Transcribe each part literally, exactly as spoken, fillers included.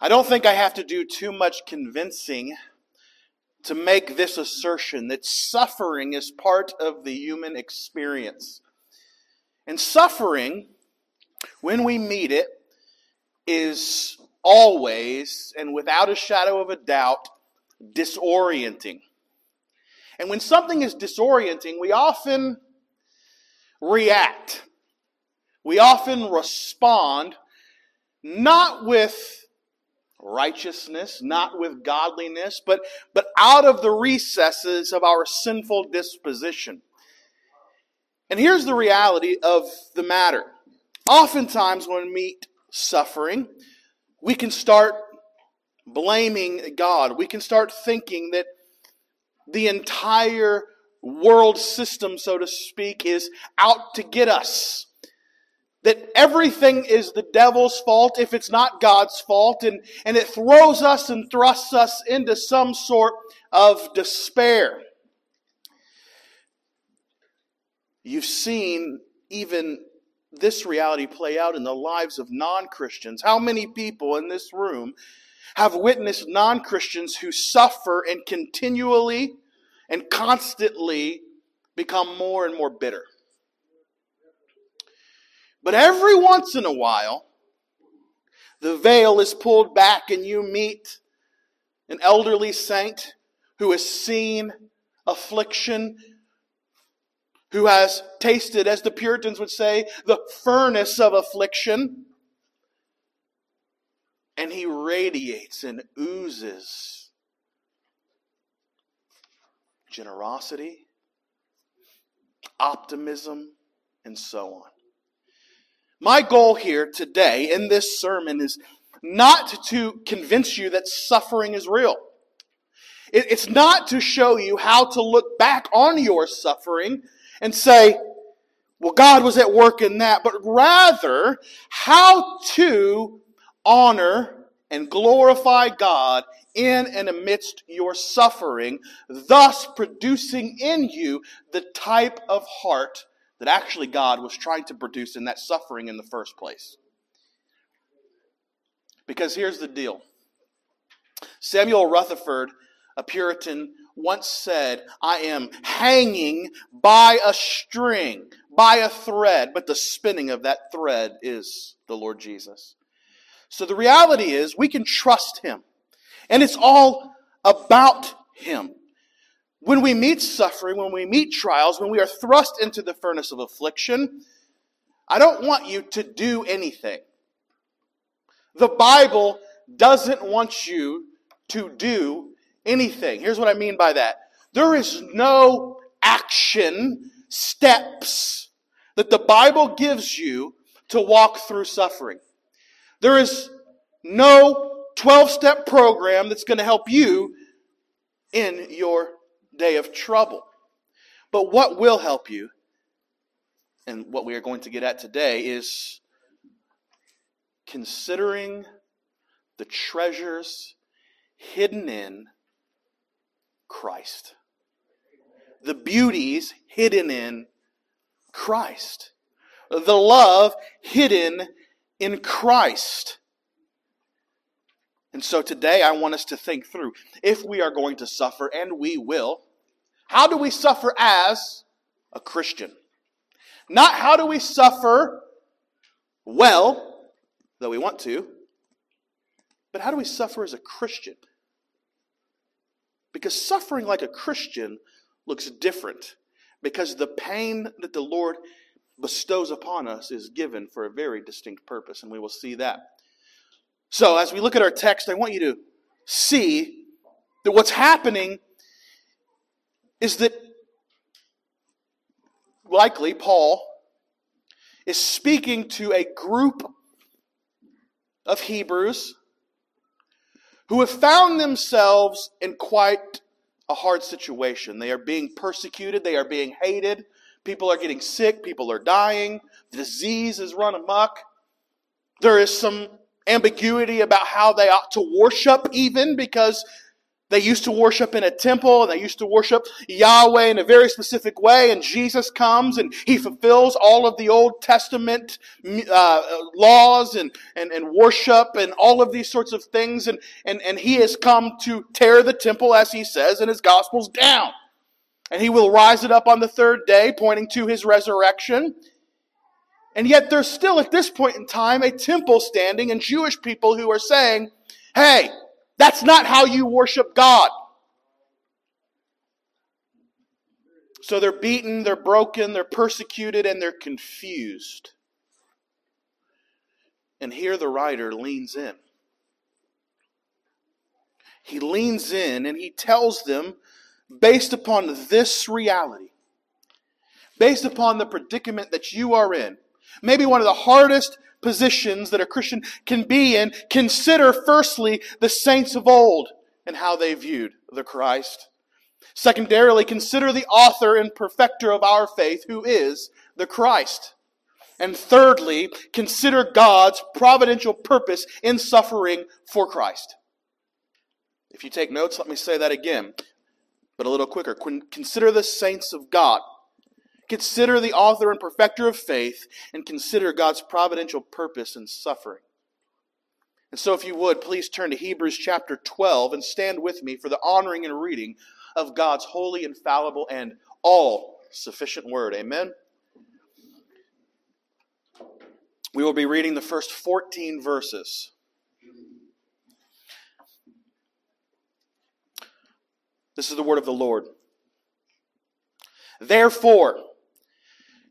I don't think I have to do too much convincing to make this assertion that suffering is part of the human experience. And suffering, when we meet it, is always, and without a shadow of a doubt, disorienting. And when something is disorienting, we often react. We often respond, not with righteousness, not with godliness, but, but out of the recesses of our sinful disposition. And here's the reality of the matter. Oftentimes when we meet suffering, we can start blaming God. We can start thinking that the entire world system, so to speak, is out to get us. That everything is the devil's fault if it's not God's fault. And, and it throws us and thrusts us into some sort of despair. You've seen even this reality play out in the lives of non-Christians. How many people in this room have witnessed non-Christians who suffer and continually and constantly become more and more bitter? But every once in a while, the veil is pulled back and you meet an elderly saint who has seen affliction, who has tasted, as the Puritans would say, the furnace of affliction. And he radiates and oozes generosity, optimism, and so on. My goal here today in this sermon is not to convince you that suffering is real. It's not to show you how to look back on your suffering and say, well, God was at work in that, but rather how to honor and glorify God in and amidst your suffering, thus producing in you the type of heart that actually God was trying to produce in that suffering in the first place. Because here's the deal. Samuel Rutherford, a Puritan, once said, I am hanging by a string, by a thread, but the spinning of that thread is the Lord Jesus. So the reality is we can trust Him. And it's all about Him. When we meet suffering, when we meet trials, when we are thrust into the furnace of affliction, I don't want you to do anything. The Bible doesn't want you to do anything. Here's what I mean by that. There is no action steps that the Bible gives you to walk through suffering. There is no twelve-step program that's going to help you in your day of trouble. But what will help you, and what we are going to get at today, is considering the treasures hidden in Christ. The beauties hidden in Christ. The love hidden in in Christ. And so today I want us to think through, if we are going to suffer, and we will, how do we suffer as a Christian? Not how do we suffer well, though we want to, but how do we suffer as a Christian? Because suffering like a Christian looks different, because the pain that the Lord bestows upon us is given for a very distinct purpose, and we will see that. So as we look at our text, I want you to see that what's happening is that likely Paul is speaking to a group of Hebrews who have found themselves in quite a hard situation. They are being persecuted, they are being hated. People are getting sick. People are dying. Disease is run amok. There is some ambiguity about how they ought to worship even, because They used to worship in a temple, and they used to worship Yahweh in a very specific way, and Jesus comes and he fulfills all of the Old Testament uh, laws and, and, and worship and all of these sorts of things, and, and, and he has come to tear the temple, as he says in his Gospels, down. And he will rise it up on the third day, pointing to his resurrection. And yet there's still, at this point in time, a temple standing and Jewish people who are saying, hey, that's not how you worship God. So they're beaten, they're broken, they're persecuted, and they're confused. And here the writer leans in. He leans in and he tells them, based upon this reality, based upon the predicament that you are in, maybe one of the hardest positions that a Christian can be in, consider firstly the saints of old and how they viewed the Christ. Secondarily, consider the author and perfecter of our faith, who is the Christ. And thirdly, consider God's providential purpose in suffering for Christ. If you take notes, let me say that again, but a little quicker. Consider the saints of God. Consider the author and perfecter of faith, and consider God's providential purpose in suffering. And so if you would, please turn to Hebrews chapter twelve and stand with me for the honoring and reading of God's holy, infallible, and all-sufficient word. Amen? We will be reading the first fourteen verses. This is the word of the Lord. Therefore,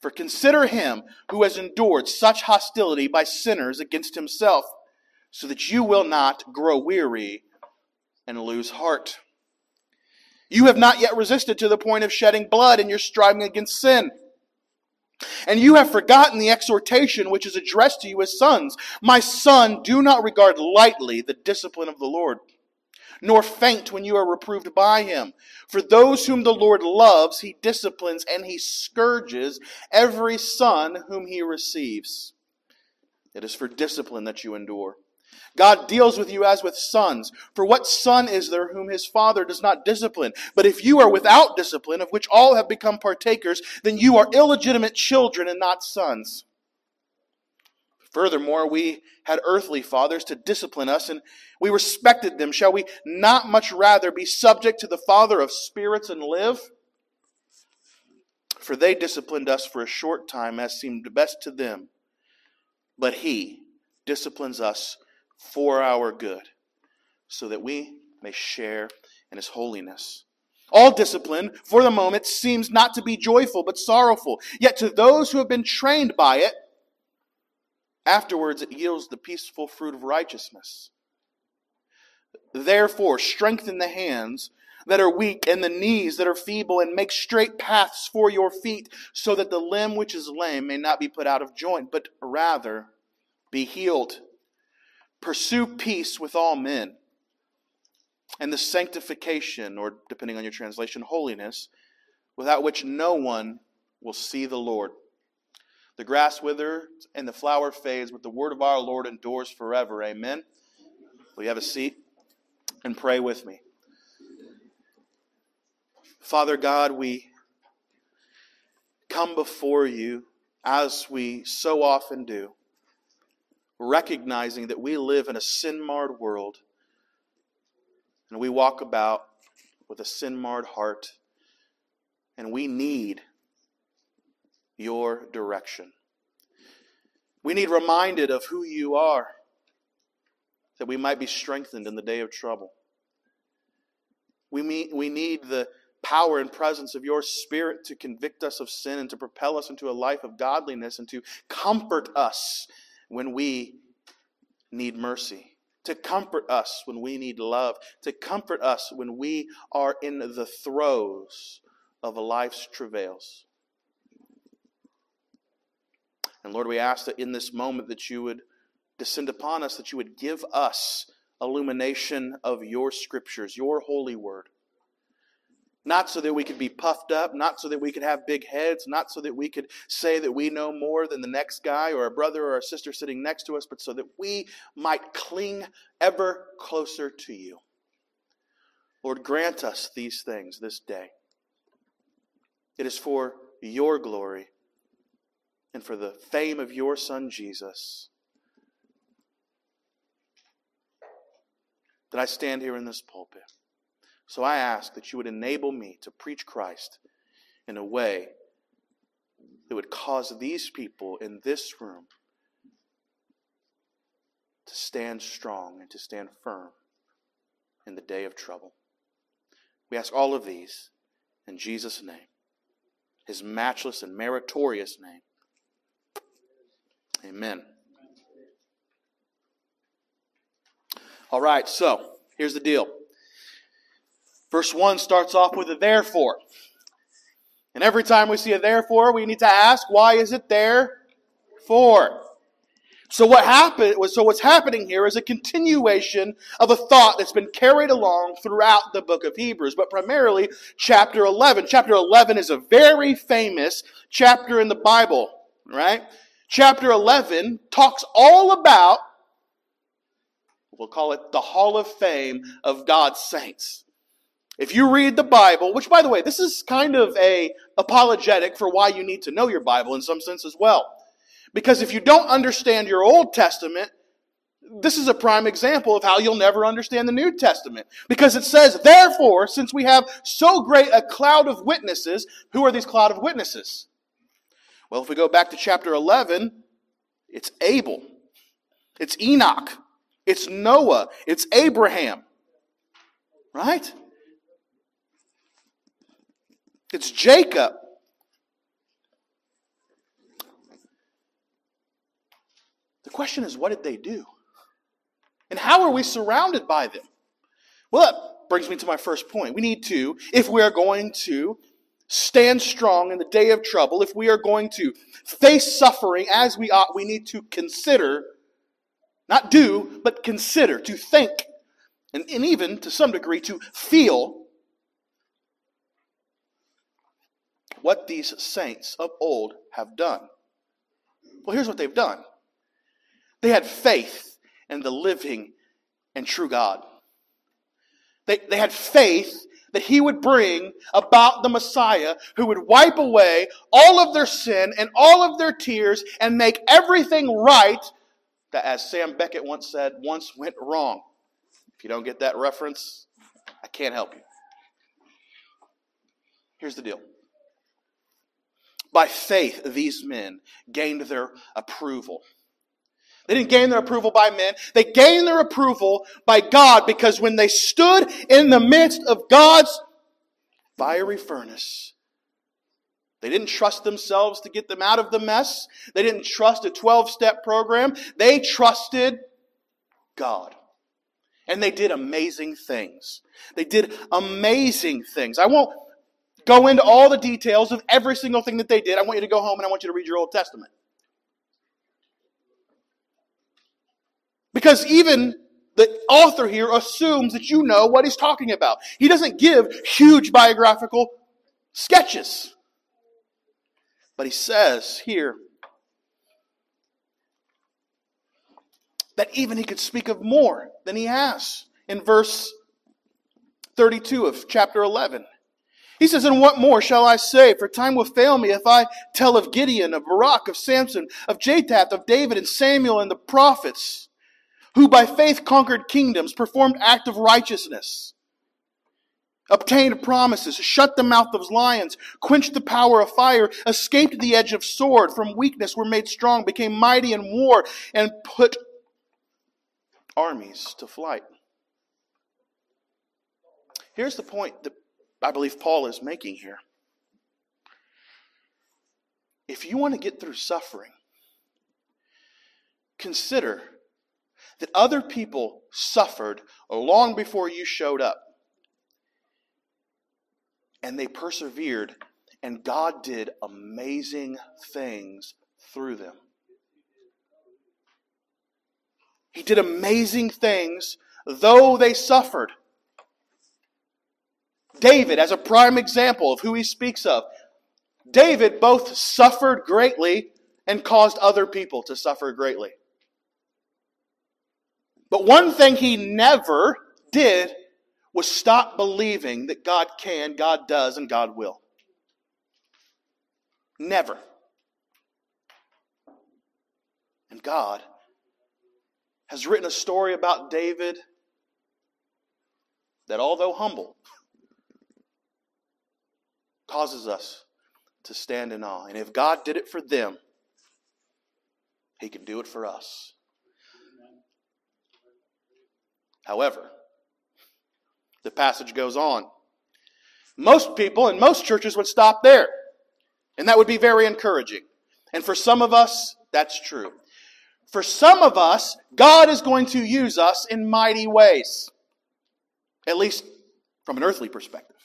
For consider him who has endured such hostility by sinners against himself, so that you will not grow weary and lose heart. You have not yet resisted to the point of shedding blood in your striving against sin. And you have forgotten the exhortation which is addressed to you as sons. My son, do not regard lightly the discipline of the Lord, nor faint when you are reproved by him. For those whom the Lord loves, he disciplines, and he scourges every son whom he receives. It is for discipline that you endure. God deals with you as with sons. For what son is there whom his father does not discipline? But if you are without discipline, of which all have become partakers, then you are illegitimate children and not sons. Furthermore, we had earthly fathers to discipline us, and we respected them. Shall we not much rather be subject to the Father of spirits and live? For they disciplined us for a short time as seemed best to them, but he disciplines us for our good, so that we may share in his holiness. All discipline, for the moment, seems not to be joyful but sorrowful, yet to those who have been trained by it, afterwards it yields the peaceful fruit of righteousness. Therefore, strengthen the hands that are weak and the knees that are feeble, and make straight paths for your feet, so that the limb which is lame may not be put out of joint, but rather be healed. Pursue peace with all men, and the sanctification, or depending on your translation, holiness, without which no one will see the Lord. The grass withers and the flower fades, but the word of our Lord endures forever. Amen. Will you have a seat and pray with me? Father God, we come before you as we so often do, recognizing that we live in a sin-marred world and we walk about with a sin-marred heart, and we need your direction. We need reminded of who you are, that we might be strengthened in the day of trouble. We meet, we need the power and presence of your Spirit to convict us of sin and to propel us into a life of godliness and to comfort us when we need mercy. to comfort us when we need love, to comfort us when we are in the throes of life's travails. And Lord, we ask that in this moment that you would descend upon us, that you would give us illumination of your scriptures, your holy word. Not so that we could be puffed up, not so that we could have big heads, not so that we could say that we know more than the next guy or a brother or a sister sitting next to us, but so that we might cling ever closer to you. Lord, grant us these things this day. It is for your glory and for the fame of your Son, Jesus, that I stand here in this pulpit. So I ask that you would enable me to preach Christ in a way that would cause these people in this room to stand strong and to stand firm in the day of trouble. We ask all of these in Jesus' name, his matchless and meritorious name. Amen. All right, so here's the deal. Verse one starts off with a therefore. And every time we see a therefore, we need to ask, why is it therefore? So what happened, so what's happening here is a continuation of a thought that's been carried along throughout the book of Hebrews, but primarily chapter eleven. Chapter eleven is a very famous chapter in the Bible, right? Chapter eleven talks all about, we'll call it the Hall of Fame of God's saints. If you read the Bible, which, by the way, this is kind of a apologetic for why you need to know your Bible in some sense as well. Because if you don't understand your Old Testament, this is a prime example of how you'll never understand the New Testament. Because it says, therefore, since we have so great a cloud of witnesses, who are these cloud of witnesses? Well, if we go back to chapter eleven, it's Abel, it's Enoch, it's Noah, it's Abraham, right? It's Jacob. The question is, what did they do? And how are we surrounded by them? Well, that brings me to my first point. We need to, if we are going to stand strong in the day of trouble, if we are going to face suffering as we ought, we need to consider, not do, but consider, to think, and, and even to some degree to feel what these saints of old have done. Well, here's what they've done. They had faith in the living and true God. They, they had faith that he would bring about the Messiah who would wipe away all of their sin and all of their tears and make everything right that, as Sam Beckett once said, once went wrong. If you don't get that reference, I can't help you. Here's the deal. By faith, these men gained their approval. They didn't gain their approval by men. They gained their approval by God, because when they stood in the midst of God's fiery furnace, they didn't trust themselves to get them out of the mess. They didn't trust a twelve-step program. They trusted God. And they did amazing things. They did amazing things. I won't go into all the details of every single thing that they did. I want you to go home and I want you to read your Old Testament. Because even the author here assumes that you know what he's talking about. He doesn't give huge biographical sketches. But he says here that even he could speak of more than he has in verse thirty-two of chapter eleven. He says, and what more shall I say? For time will fail me if I tell of Gideon, of Barak, of Samson, of Japheth, of David, and Samuel, and the prophets, who by faith conquered kingdoms, performed acts of righteousness, obtained promises, shut the mouth of lions, quenched the power of fire, escaped the edge of sword, from weakness were made strong, became mighty in war, and put armies to flight. Here's the point that I believe Paul is making here. If you want to get through suffering, consider that other people suffered long before you showed up. And they persevered, and God did amazing things through them. He did amazing things though they suffered. David, as a prime example of who he speaks of, David both suffered greatly and caused other people to suffer greatly. But one thing he never did was stop believing that God can, God does, and God will. Never. And God has written a story about David that, although humble, causes us to stand in awe. And if God did it for them, He can do it for us. However, the passage goes on. Most people and most churches would stop there, and that would be very encouraging. And for some of us, that's true. For some of us, God is going to use us in mighty ways, at least from an earthly perspective.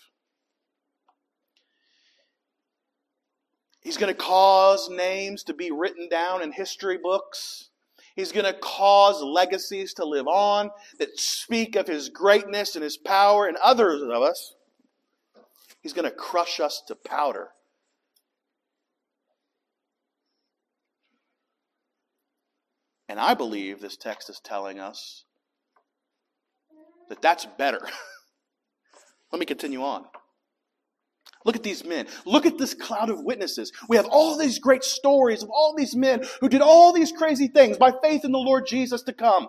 He's going to cause names to be written down in history books. He's going to cause legacies to live on that speak of His greatness and His power, and others of us, He's going to crush us to powder. And I believe this text is telling us that that's better. Let me continue on. Look at these men. Look at this cloud of witnesses. We have all these great stories of all these men who did all these crazy things by faith in the Lord Jesus to come.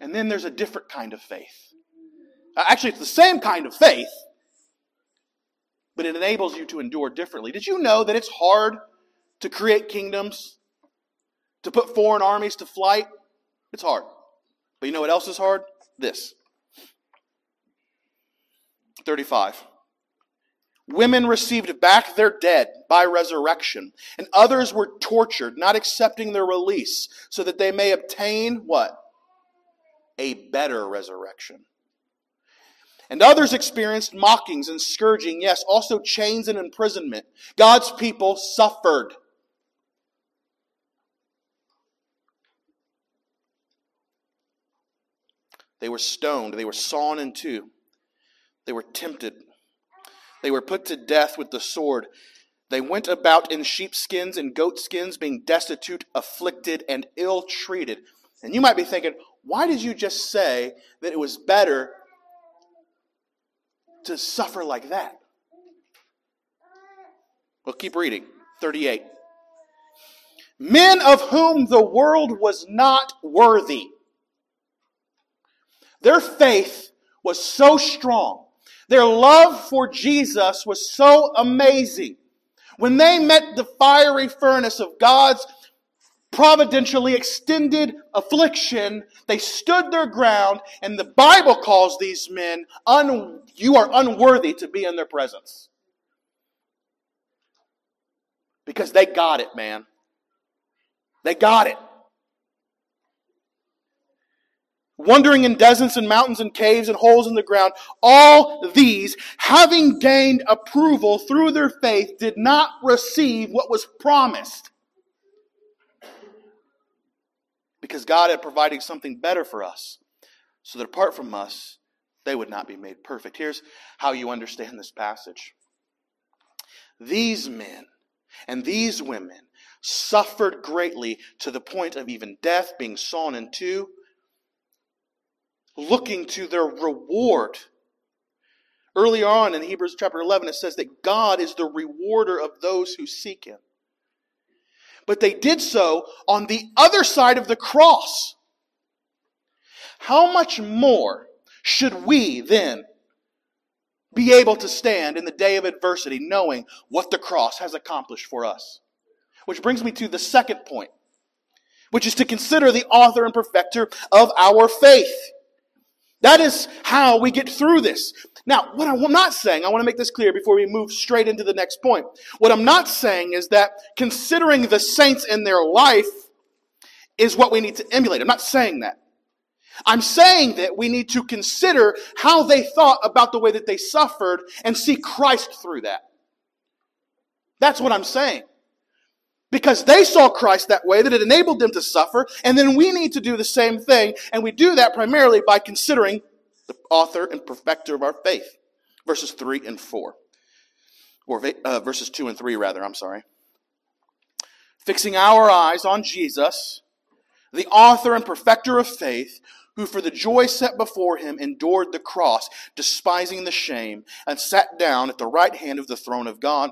And then there's a different kind of faith. Actually, it's the same kind of faith, but it enables you to endure differently. Did you know that it's hard to create kingdoms, to put foreign armies to flight? It's hard. But you know what else is hard? This. thirty-five. Women received back their dead by resurrection, and others were tortured, not accepting their release, so that they may obtain what? A better resurrection. And others experienced mockings and scourging, yes, also chains and imprisonment. God's people suffered. They were stoned. They were sawn in two. They were tempted. They were put to death with the sword. They went about in sheepskins and goatskins, being destitute, afflicted, and ill-treated. And you might be thinking, why did you just say that it was better to suffer like that? Well, keep reading. thirty-eight. Men of whom the world was not worthy. Their faith was so strong. Their love for Jesus was so amazing. When they met the fiery furnace of God's providentially extended affliction, they stood their ground, and the Bible calls these men, un- you are unworthy to be in their presence. Because they got it, man. They got it. Wandering in deserts and mountains and caves and holes in the ground, all these, having gained approval through their faith, did not receive what was promised. Because God had provided something better for us, so that apart from us, they would not be made perfect. Here's how you understand this passage. These men and these women suffered greatly to the point of even death, being sawn in two, looking to their reward. Early on in Hebrews chapter eleven, it says that God is the rewarder of those who seek Him. But they did so on the other side of the cross. How much more should we then be able to stand in the day of adversity, knowing what the cross has accomplished for us? Which brings me to the second point, which is to consider the author and perfecter of our faith. That is how we get through this. Now, what I'm not saying, I want to make this clear before we move straight into the next point. What I'm not saying is that considering the saints in their life is what we need to emulate. I'm not saying that. I'm saying that we need to consider how they thought about the way that they suffered and see Christ through that. That's what I'm saying. Because they saw Christ that way, that it enabled them to suffer, and then we need to do the same thing, and we do that primarily by considering the author and perfecter of our faith. Verses three and four. Or uh, verses two and three, rather, I'm sorry. Fixing our eyes on Jesus, the author and perfecter of faith, who for the joy set before him endured the cross, despising the shame, and sat down at the right hand of the throne of God.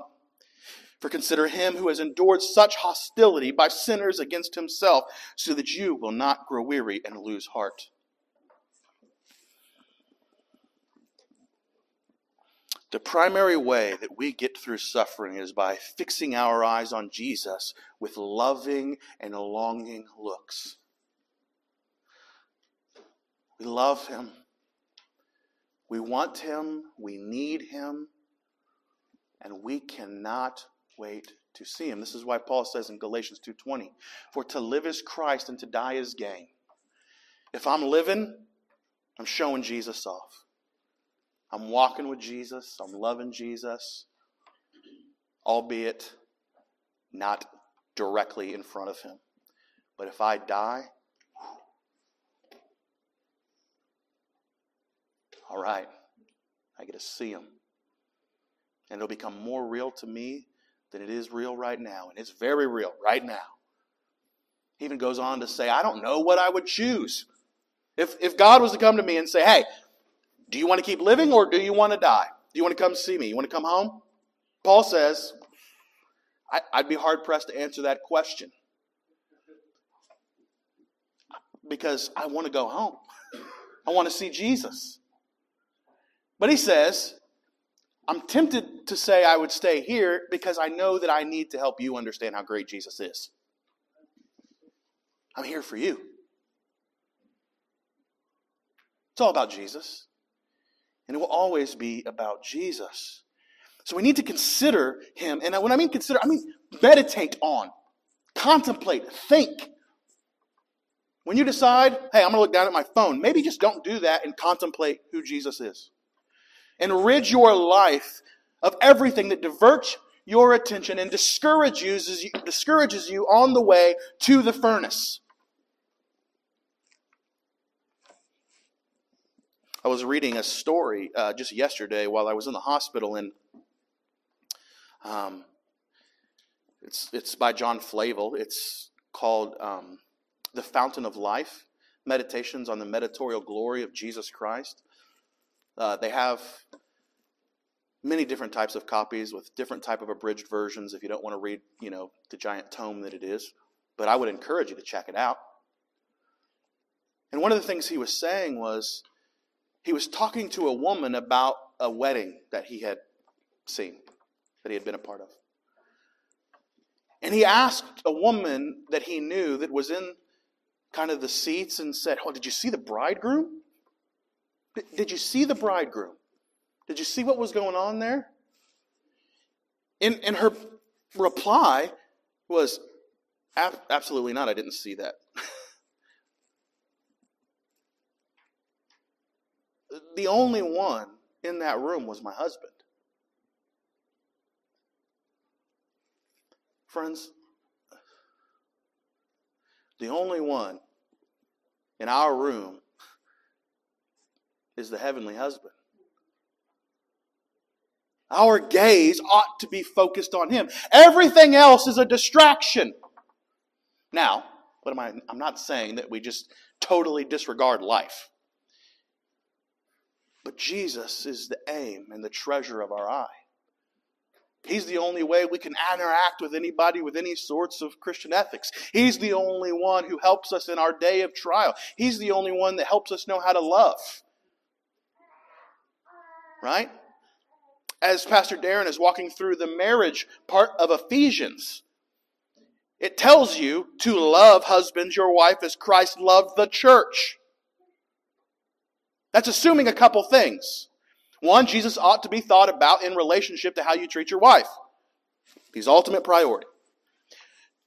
For consider him who has endured such hostility by sinners against himself, so that you will not grow weary and lose heart. The primary way that we get through suffering is by fixing our eyes on Jesus with loving and longing looks. We love him. We want him. We need him. And we cannot wait to see him. This is why Paul says in Galatians two twenty, "For to live is Christ and to die is gain." If I'm living, I'm showing Jesus off. I'm walking with Jesus. I'm loving Jesus, albeit not directly in front of him. But if I die, whew, all right, I get to see him. And it'll become more real to me than it is real right now. And it's very real right now. He even goes on to say, I don't know what I would choose. If, if God was to come to me and say, hey, do you want to keep living or do you want to die? Do you want to come see me? You want to come home? Paul says, I, I'd be hard-pressed to answer that question because I want to go home. I want to see Jesus. But he says, I'm tempted to say I would stay here because I know that I need to help you understand how great Jesus is. I'm here for you. It's all about Jesus. And it will always be about Jesus. So we need to consider him. And when I mean consider, I mean meditate on, contemplate, think. When you decide, hey, I'm going to look down at my phone, maybe just don't do that and contemplate who Jesus is. And rid your life of everything that diverts your attention and discourages you, discourages you on the way to the furnace. I was reading a story uh, just yesterday while I was in the hospital, and um, it's it's by John Flavel. It's called um, "The Fountain of Life: Meditations on the Meditatorial Glory of Jesus Christ." Uh, they have many different types of copies with different type of abridged versions. If you don't want to read, you know, the giant tome that it is, but I would encourage you to check it out. And one of the things he was saying was, he was talking to a woman about a wedding that he had seen, that he had been a part of. And he asked a woman that he knew that was in kind of the seats and said, oh, did you see the bridegroom? Did you see the bridegroom? Did you see what was going on there? And, and her reply was, absolutely not, I didn't see that. The only one in that room was my husband. Friends, the only one in our room is the heavenly husband. Our gaze ought to be focused on him. Everything else is a distraction. Now, what am I, I'm not saying that we just totally disregard life. But Jesus is the aim and the treasure of our eye. He's the only way we can interact with anybody with any sorts of Christian ethics. He's the only one who helps us in our day of trial. He's the only one that helps us know how to love. Right? As Pastor Darren is walking through the marriage part of Ephesians, it tells you to love husbands, your wife, as Christ loved the church. That's assuming a couple things. One, Jesus ought to be thought about in relationship to how you treat your wife. He's ultimate priority.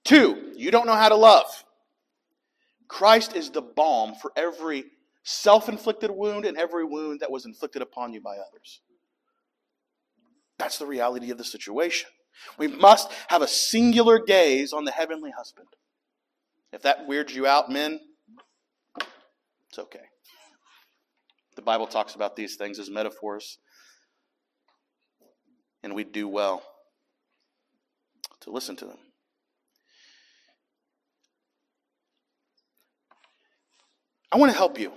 Two, you don't know how to love. Christ is the balm for every self-inflicted wound and every wound that was inflicted upon you by others. That's the reality of the situation. We must have a singular gaze on the heavenly husband. If that weirds you out, men, it's okay. The Bible talks about these things as metaphors, and we do well to listen to them. I want to help you.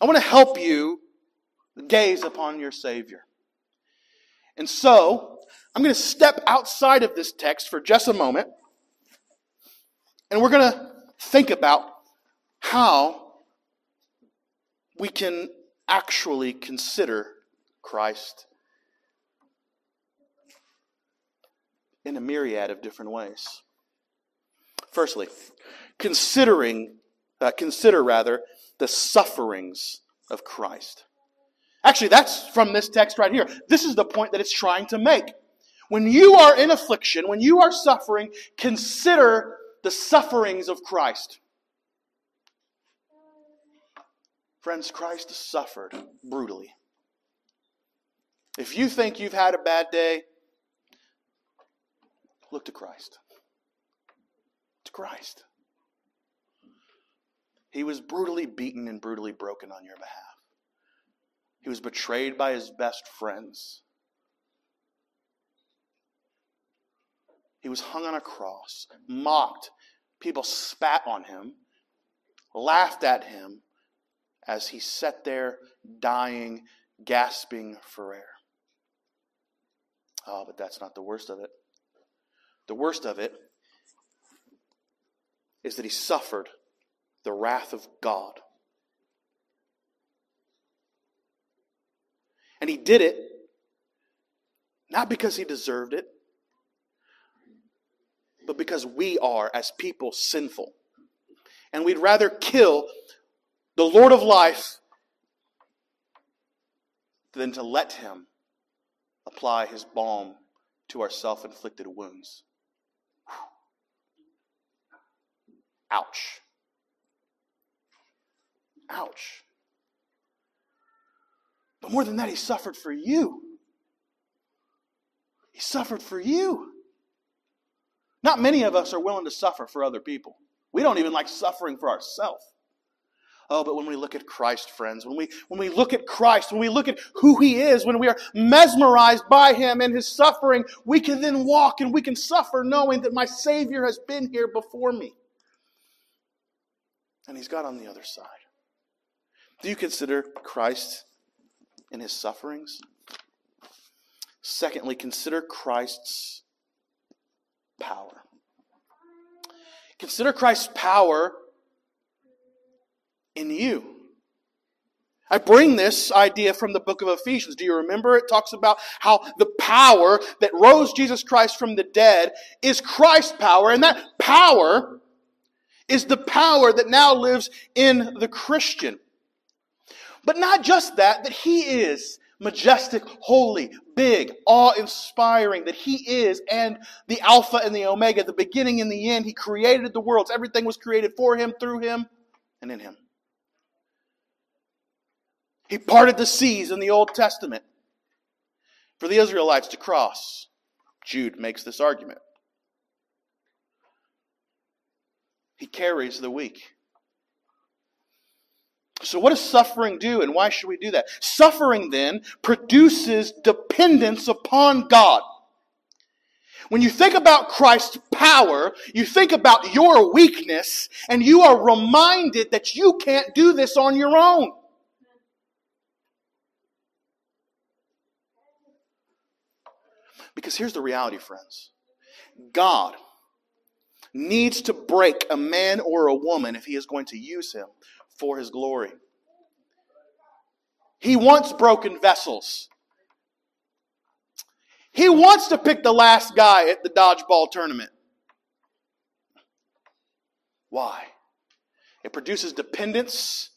I want to help you gaze upon your Savior. And so, I'm going to step outside of this text for just a moment, and we're going to think about how we can actually consider Christ in a myriad of different ways. Firstly, considering, uh, consider rather, the sufferings of Christ. Actually, that's from this text right here. This is the point that it's trying to make. When you are in affliction, when you are suffering, consider the sufferings of Christ. Friends, Christ suffered brutally. If you think you've had a bad day, look to Christ. To Christ. He was brutally beaten and brutally broken on your behalf. He was betrayed by his best friends. He was hung on a cross, mocked. People spat on him, laughed at him as he sat there dying, gasping for air. Oh, but that's not the worst of it. The worst of it is that he suffered the wrath of God. And he did it, not because he deserved it, but because we are, as people, sinful. And we'd rather kill the Lord of life than to let him apply his balm to our self-inflicted wounds. Ouch. Ouch. But more than that, he suffered for you. He suffered for you. Not many of us are willing to suffer for other people. We don't even like suffering for ourselves. Oh, but when we look at Christ, friends, when we, when we look at Christ, when we look at who he is, when we are mesmerized by him and his suffering, we can then walk and we can suffer knowing that my Savior has been here before me. And he's got on the other side. Do you consider Christ in his sufferings? Secondly, consider Christ's power. Consider Christ's power in you. I bring this idea from the book of Ephesians. Do you remember? It talks about how the power that rose Jesus Christ from the dead is Christ's power, and that power is the power that now lives in the Christian. But not just that, that he is majestic, holy, big, awe-inspiring, that he is and the Alpha and the Omega, the beginning and the end. He created the worlds. Everything was created for him, through him, and in him. He parted the seas in the Old Testament for the Israelites to cross. Jude makes this argument. He carries the weak. So what does suffering do, and why should we do that? Suffering, then, produces dependence upon God. When you think about Christ's power, you think about your weakness, and you are reminded that you can't do this on your own. Because here's the reality, friends. God needs to break a man or a woman if he is going to use him for his glory. He wants broken vessels. He wants to pick the last guy at the dodgeball tournament. Why? It produces dependence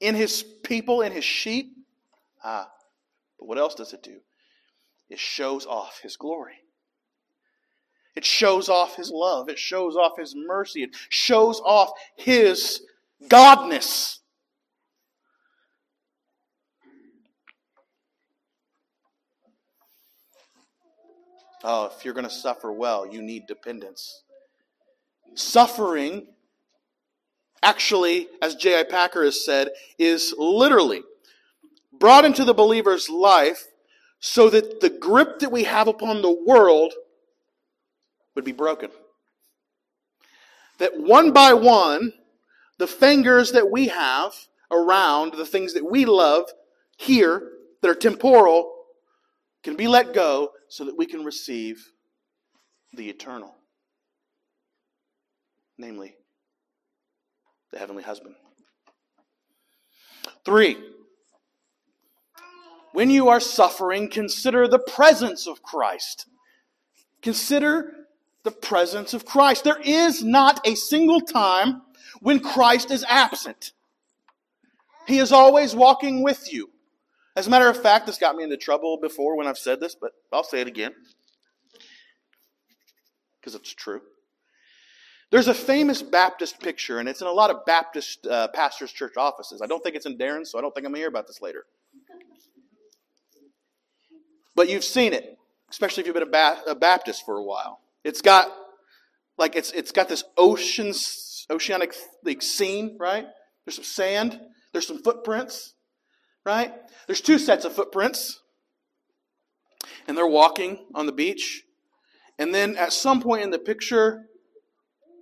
in his people, in his sheep. Ah, but what else does it do? It shows off his glory. It shows off His love. It shows off His mercy. It shows off His godness. Oh, if you're going to suffer well, you need dependence. Suffering, actually, as J I Packer has said, is literally brought into the believer's life so that the grip that we have upon the world would be broken. That one by one, the fingers that we have around the things that we love here, that are temporal, can be let go so that we can receive the eternal. Namely, the Heavenly Husband. Three, when you are suffering, consider the presence of Christ. Consider the presence of Christ. There is not a single time when Christ is absent. He is always walking with you. As a matter of fact, this got me into trouble before when I've said this, but I'll say it again because it's true. There's a famous Baptist picture, and it's in a lot of Baptist uh, pastors' church offices. I don't think it's in Darren's, so I don't think I'm going to hear about this later. But you've seen it, especially if you've been a, ba- a Baptist for a while. It's got like it's it's got this ocean, oceanic like, scene, right? There's some sand. There's some footprints. Right? There's two sets of footprints, and they're walking on the beach. And then at some point in the picture,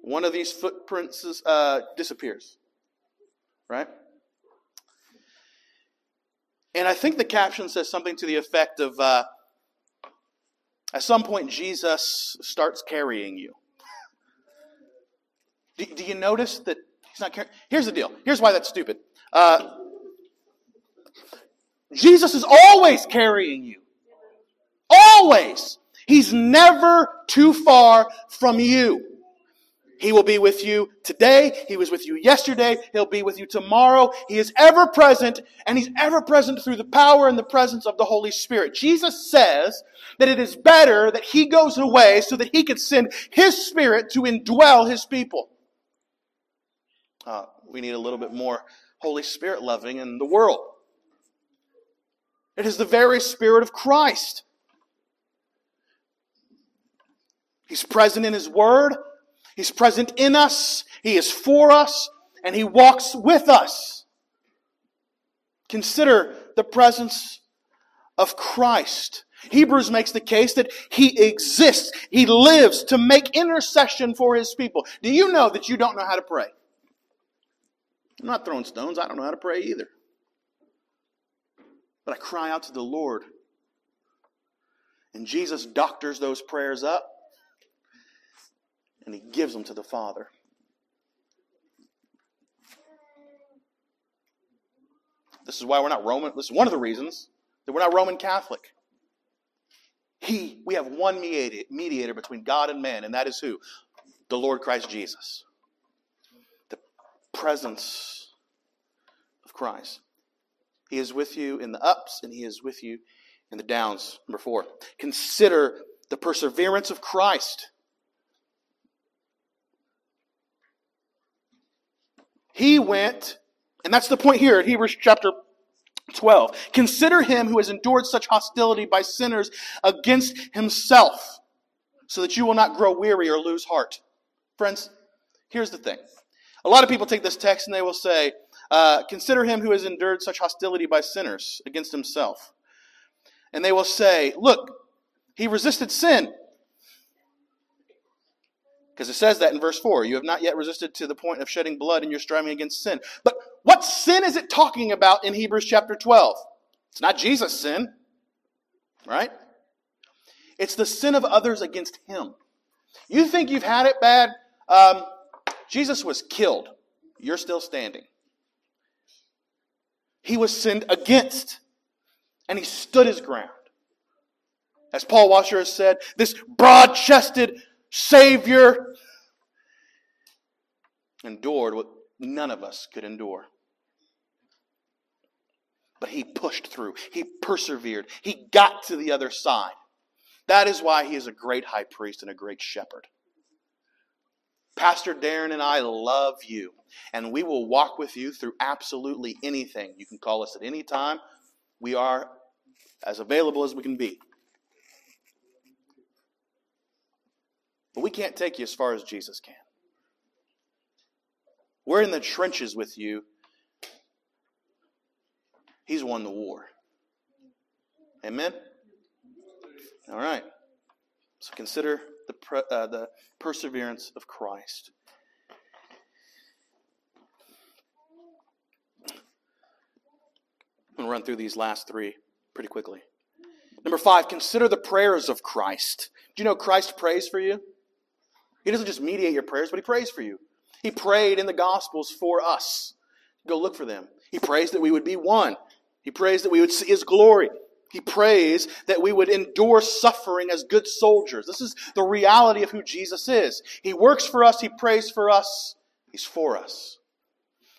one of these footprints uh, disappears. Right? And I think the caption says something to the effect of, uh, at some point Jesus starts carrying you. do, do you notice that he's not carrying? Here's the deal. Here's why that's stupid. Uh, Jesus is always carrying you. Always. He's never too far from you. He will be with you today. He was with you yesterday. He'll be with you tomorrow. He is ever present, and He's ever present through the power and the presence of the Holy Spirit. Jesus says that it is better that He goes away so that He could send His Spirit to indwell His people. Uh, we need a little bit more Holy Spirit loving in the world. It is the very Spirit of Christ. He's present in His Word. He's present in us. He is for us. And He walks with us. Consider the presence of Christ. Hebrews makes the case that He exists. He lives to make intercession for His people. Do you know that you don't know how to pray? I'm not throwing stones. I don't know how to pray either. But I cry out to the Lord. And Jesus doctors those prayers up. And He gives them to the Father. This is why we're not Roman. This is one of the reasons that we're not Roman Catholic. He, we have one mediator between God and man. And that is who? The Lord Christ Jesus. The presence of Christ. He is with you in the ups, and He is with you in the downs. Number four, consider the perseverance of Christ. He went, and that's the point here at Hebrews chapter twelve. Consider Him who has endured such hostility by sinners against Himself, so that you will not grow weary or lose heart. Friends, here's the thing. A lot of people take this text and they will say, Uh, consider Him who has endured such hostility by sinners against Himself. And they will say, look, He resisted sin. Because it says that in verse four. You have not yet resisted to the point of shedding blood in your striving against sin. But what sin is it talking about in Hebrews chapter twelve? It's not Jesus' sin. Right? It's the sin of others against Him. You think you've had it bad? Um, Jesus was killed. You're still standing. He was sinned against, and He stood His ground. As Paul Washer has said, this broad-chested Savior endured what none of us could endure. But He pushed through. He persevered. He got to the other side. That is why he is a great high priest and a great shepherd. Pastor Darren and I love you, and we will walk with you through absolutely anything. You can call us at any time. We are as available as we can be. But we can't take you as far as Jesus can. We're in the trenches with you. He's won the war. Amen? All right. So consider the pre, uh, the perseverance of Christ. I'm going to run through these last three pretty quickly. Number five, consider the prayers of Christ. Do you know Christ prays for you? He doesn't just mediate your prayers, but he prays for you. He prayed in the Gospels for us. Go look for them. He prays that we would be one. He prays that we would see his glory. He prays that we would endure suffering as good soldiers. This is the reality of who Jesus is. He works for us. He prays for us. He's for us.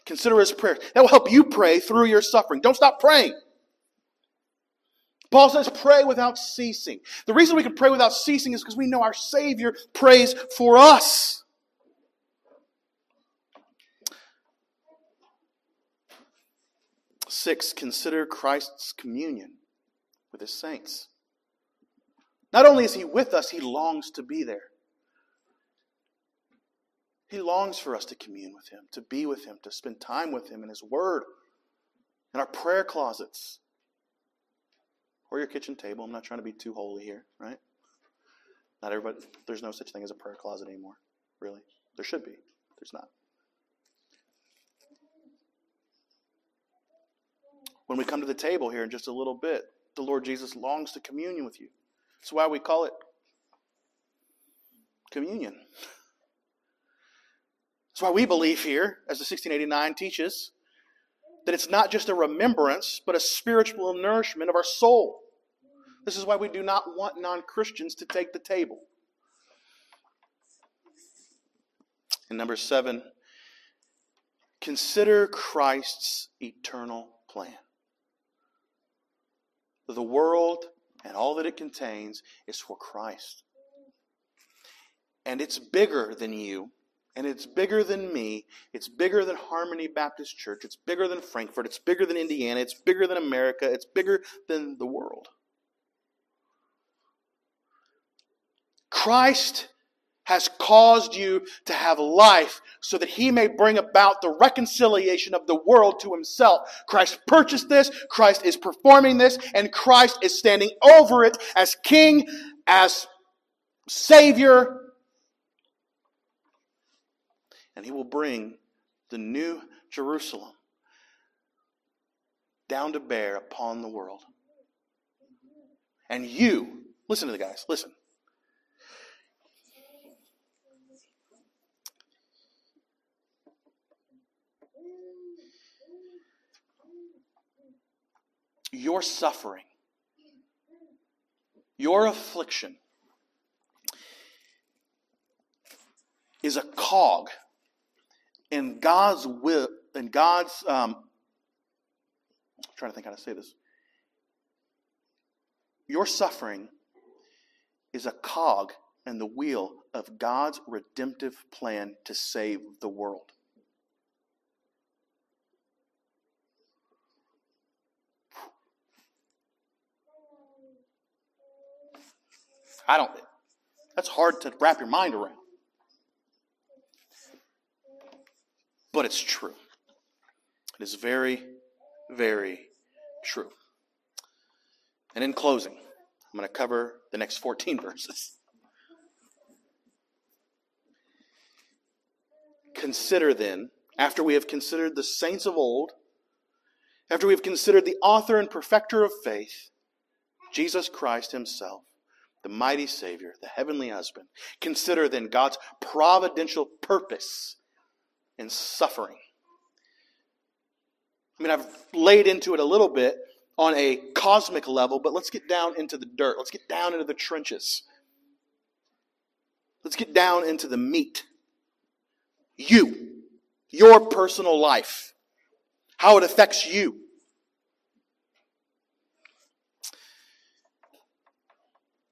Consider his prayers. That will help you pray through your suffering. Don't stop praying. Paul says, pray without ceasing. The reason we can pray without ceasing is because we know our Savior prays for us. Six, consider Christ's communion with his saints. Not only is he with us, he longs to be there. He longs for us to commune with him, to be with him, to spend time with him in his word, in our prayer closets, or your kitchen table. I'm not trying to be too holy here, right? Not everybody, there's no such thing as a prayer closet anymore, really. There should be. There's not. When we come to the table here in just a little bit, the Lord Jesus longs to communion with you. That's why we call it communion. That's why we believe here, as the sixteen eighty-nine teaches, that it's not just a remembrance, but a spiritual nourishment of our soul. This is why we do not want non-Christians to take the table. And number seven, consider Christ's eternal plan. The world and all that it contains is for Christ. And it's bigger than you, and it's bigger than me, it's bigger than Harmony Baptist Church, it's bigger than Frankfurt, it's bigger than Indiana, it's bigger than America, it's bigger than the world. Christ has caused you to have life so that he may bring about the reconciliation of the world to himself. Christ purchased this, Christ is performing this, and Christ is standing over it as King, as Savior. And he will bring the new Jerusalem down to bear upon the world. And you, listen to the guys, listen. Your suffering, your affliction is a cog in God's will, in God's, um, I'm trying to think how to say this. Your suffering is a cog in the wheel of God's redemptive plan to save the world. I don't, that's hard to wrap your mind around. But it's true. It is very, very true. And in closing, I'm going to cover the next fourteen verses. Consider then, after we have considered the saints of old, after we have considered the author and perfecter of faith, Jesus Christ himself, the mighty Savior, the heavenly husband. Consider then God's providential purpose in suffering. I mean, I've laid into it a little bit on a cosmic level, but let's get down into the dirt. Let's get down into the trenches. Let's get down into the meat. You, your personal life, how it affects you.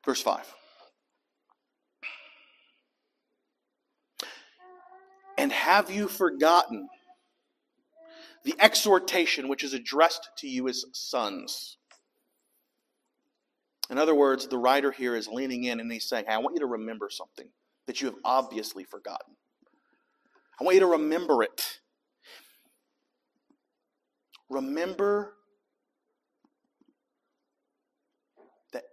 Verse five. And have you forgotten the exhortation which is addressed to you as sons? In other words, the writer here is leaning in and he's saying, hey, I want you to remember something that you have obviously forgotten. I want you to remember it. Remember that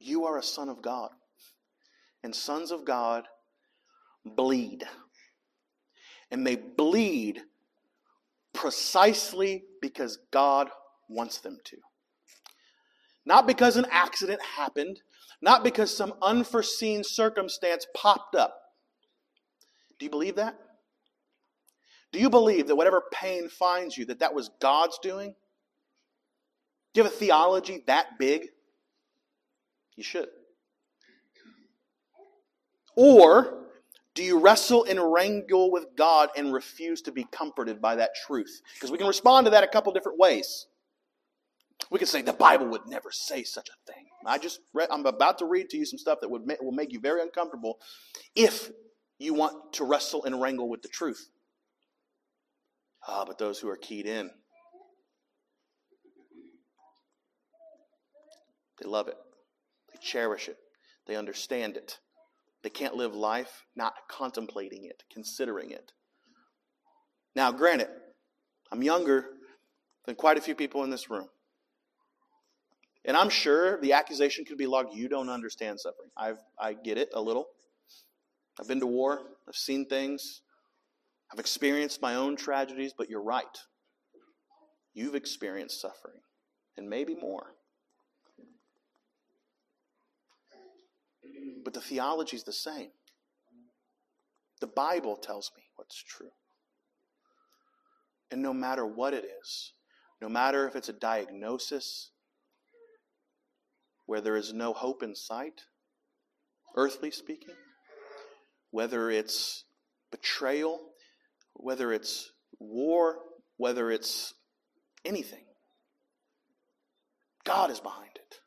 you are a son of God, and sons of God bleed. And they bleed precisely because God wants them to. Not because an accident happened, not because some unforeseen circumstance popped up. Do you believe that? Do you believe that whatever pain finds you, that that was God's doing? Do you have a theology that big? You should. Or do you wrestle and wrangle with God and refuse to be comforted by that truth? Because we can respond to that a couple different ways. We can say, the Bible would never say such a thing. I just read, I'm about to read to you some stuff that would ma- will make you very uncomfortable if you want to wrestle and wrangle with the truth. Ah, but those who are keyed in, they love it. They cherish it. They understand it. They can't live life not contemplating it, considering it. Now, granted, I'm younger than quite a few people in this room. And I'm sure the accusation could be logged, you don't understand suffering. I've, I get it a little. I've been to war. I've seen things. I've experienced my own tragedies, but you're right. You've experienced suffering, and maybe more. But the theology is the same. The Bible tells me what's true. And no matter what it is, no matter if it's a diagnosis where there is no hope in sight, earthly speaking, whether it's betrayal, whether it's war, whether it's anything, God is behind it.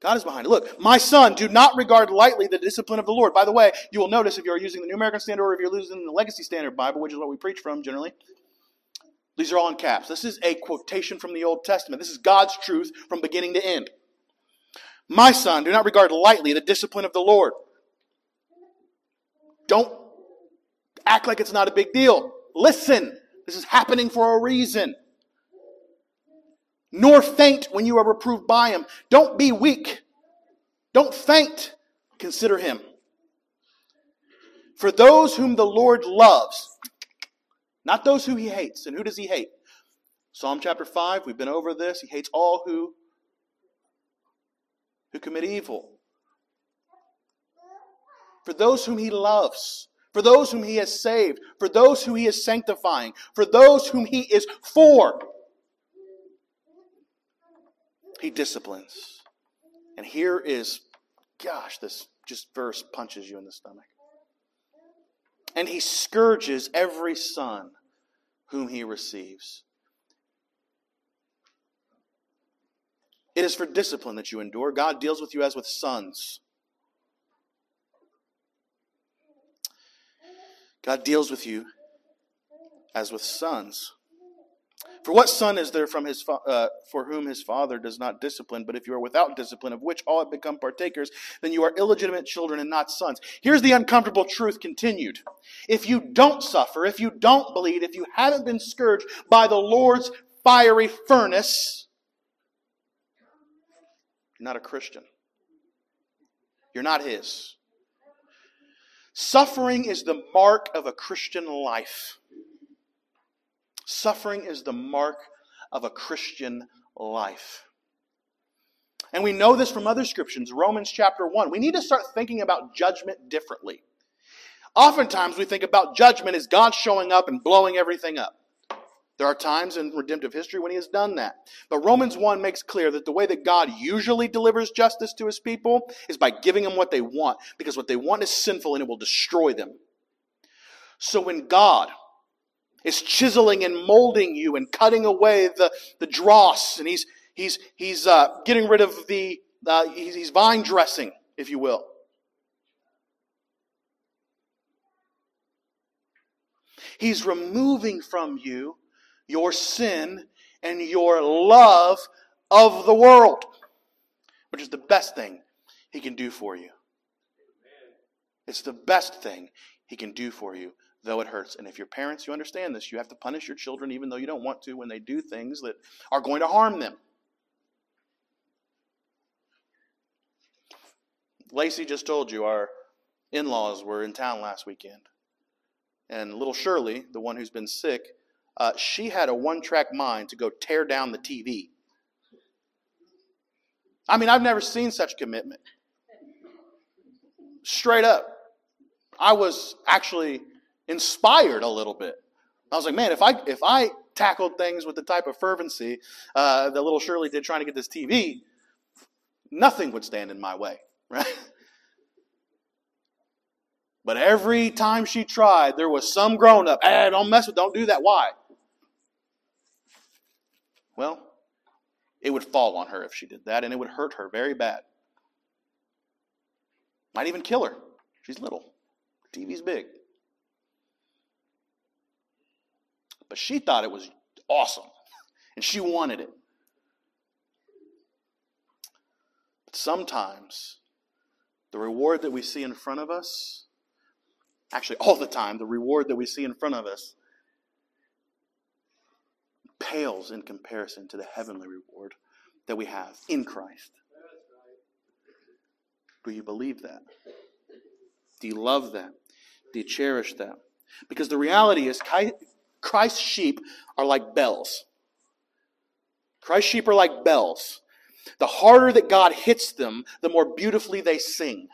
God is behind it. Look, my son, do not regard lightly the discipline of the Lord. By the way, you will notice if you're using the New American Standard or if you're using the Legacy Standard Bible, which is what we preach from generally, these are all in caps. This is a quotation from the Old Testament. This is God's truth from beginning to end. My son, do not regard lightly the discipline of the Lord. Don't act like it's not a big deal. Listen, this is happening for a reason. Nor faint when you are reproved by him. Don't be weak. Don't faint. Consider him. For those whom the Lord loves, not those who he hates. And who does he hate? Psalm chapter five, we've been over this. He hates all who who commit evil. For those whom he loves, for those whom he has saved, for those who he is sanctifying, for those whom he is for, he disciplines. And here is, gosh, this just verse punches you in the stomach. And he scourges every son whom he receives. It is for discipline that you endure. God deals with you as with sons. God deals with you as with sons. For what son is there from his fa- uh, for whom his father does not discipline? But if you are without discipline, of which all have become partakers, then you are illegitimate children and not sons. Here's the uncomfortable truth continued. If you don't suffer, if you don't bleed, if you haven't been scourged by the Lord's fiery furnace, you're not a Christian. You're not his. Suffering is the mark of a Christian life. Suffering is the mark of a Christian life. And we know this from other scriptures. Romans chapter one. We need to start thinking about judgment differently. Oftentimes we think about judgment as God showing up and blowing everything up. There are times in redemptive history when he has done that. But Romans one makes clear that the way that God usually delivers justice to his people is by giving them what they want, because what they want is sinful and it will destroy them. So when God is chiseling and molding you and cutting away the, the dross, and he's he's he's uh, getting rid of the Uh, he's vine dressing, if you will. He's removing from you your sin and your love of the world, which is the best thing he can do for you. It's the best thing he can do for you, though it hurts. And if you're parents, you understand this. You have to punish your children even though you don't want to when they do things that are going to harm them. Lacey just told you our in-laws were in town last weekend. And little Shirley, the one who's been sick, uh, she had a one-track mind to go tear down the T V. I mean, I've never seen such commitment. Straight up. I was actually inspired a little bit. I was like, man, if I if I tackled things with the type of fervency uh, that little Shirley did trying to get this T V, nothing would stand in my way, right? But every time she tried, there was some grown-up, eh, don't mess with, don't do that. Why? Well, it would fall on her if she did that, and it would hurt her very bad. Might even kill her. She's little. T V's big. But she thought it was awesome, and she wanted it. But sometimes, the reward that we see in front of us, actually all the time, the reward that we see in front of us pales in comparison to the heavenly reward that we have in Christ. Do you believe that? Do you love that? Do you cherish that? Because the reality is, Christ's sheep are like bells. Christ's sheep are like bells. The harder that God hits them, the more beautifully they sing.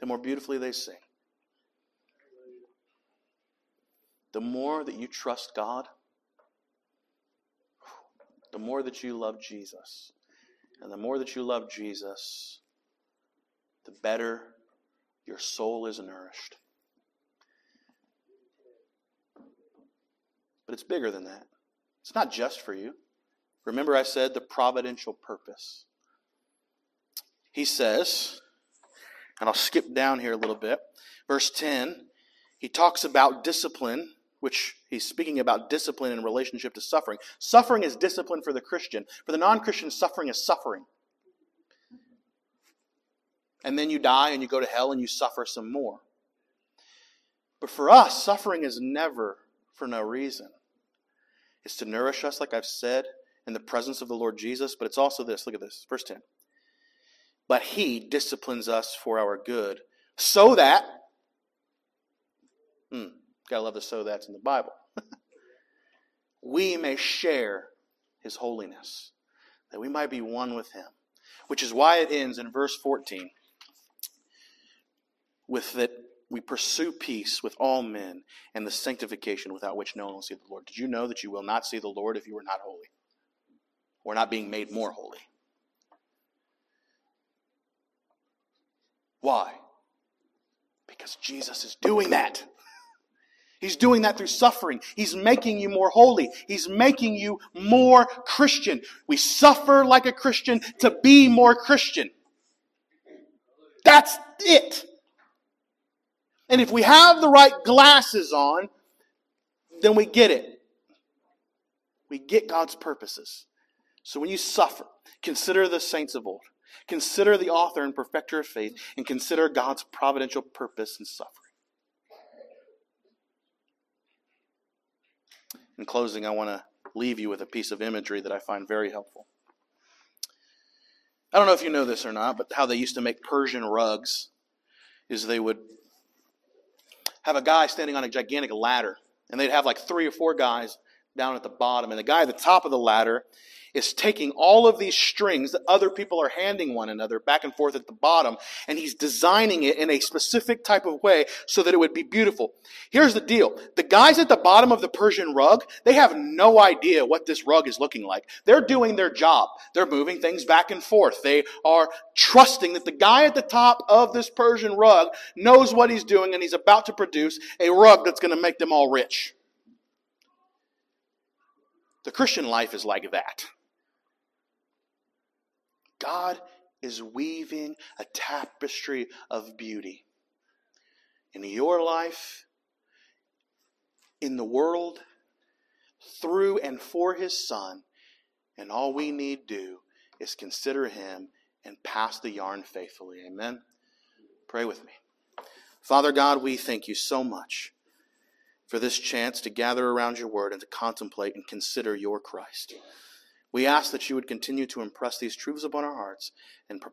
The more beautifully they sing. The more that you trust God, the more that you love Jesus. And the more that you love Jesus, the better your soul is nourished. But it's bigger than that. It's not just for you. Remember I said the providential purpose. He says, and I'll skip down here a little bit, verse ten, he talks about discipline, which he's speaking about discipline in relationship to suffering. Suffering is discipline for the Christian. For the non-Christian, suffering is suffering. And then you die and you go to hell and you suffer some more. But for us, suffering is never for no reason. It's to nourish us, like I've said, in the presence of the Lord Jesus, but it's also this. Look at this, verse ten. But he disciplines us for our good, so that, hmm, gotta love the so that's in the Bible, we may share his holiness, that we might be one with him, which is why it ends in verse fourteen with that we pursue peace with all men and the sanctification without which no one will see the Lord. Did you know that you will not see the Lord if you are not holy? We're not being made more holy. Why? Because Jesus is doing that. He's doing that through suffering. He's making you more holy. He's making you more Christian. We suffer like a Christian to be more Christian. That's it. And if we have the right glasses on, then we get it. We get God's purposes. So when you suffer, consider the saints of old. Consider the author and perfecter of faith, and consider God's providential purpose in suffering. In closing, I want to leave you with a piece of imagery that I find very helpful. I don't know if you know this or not, but how they used to make Persian rugs is they would have a guy standing on a gigantic ladder, and they'd have like three or four guys down at the bottom, and the guy at the top of the ladder is taking all of these strings that other people are handing one another back and forth at the bottom, and he's designing it in a specific type of way so that it would be beautiful. Here's the deal. The guys at the bottom of the Persian rug, they have no idea what this rug is looking like. They're doing their job. They're moving things back and forth. They are trusting that the guy at the top of this Persian rug knows what he's doing, and he's about to produce a rug that's going to make them all rich. The Christian life is like that. God is weaving a tapestry of beauty in your life, in the world, through and for His Son, and all we need do is consider Him and pass the yarn faithfully. Amen? Pray with me. Father God, we thank You so much for this chance to gather around Your Word and to contemplate and consider Your Christ. We ask that You would continue to impress these truths upon our hearts and prepare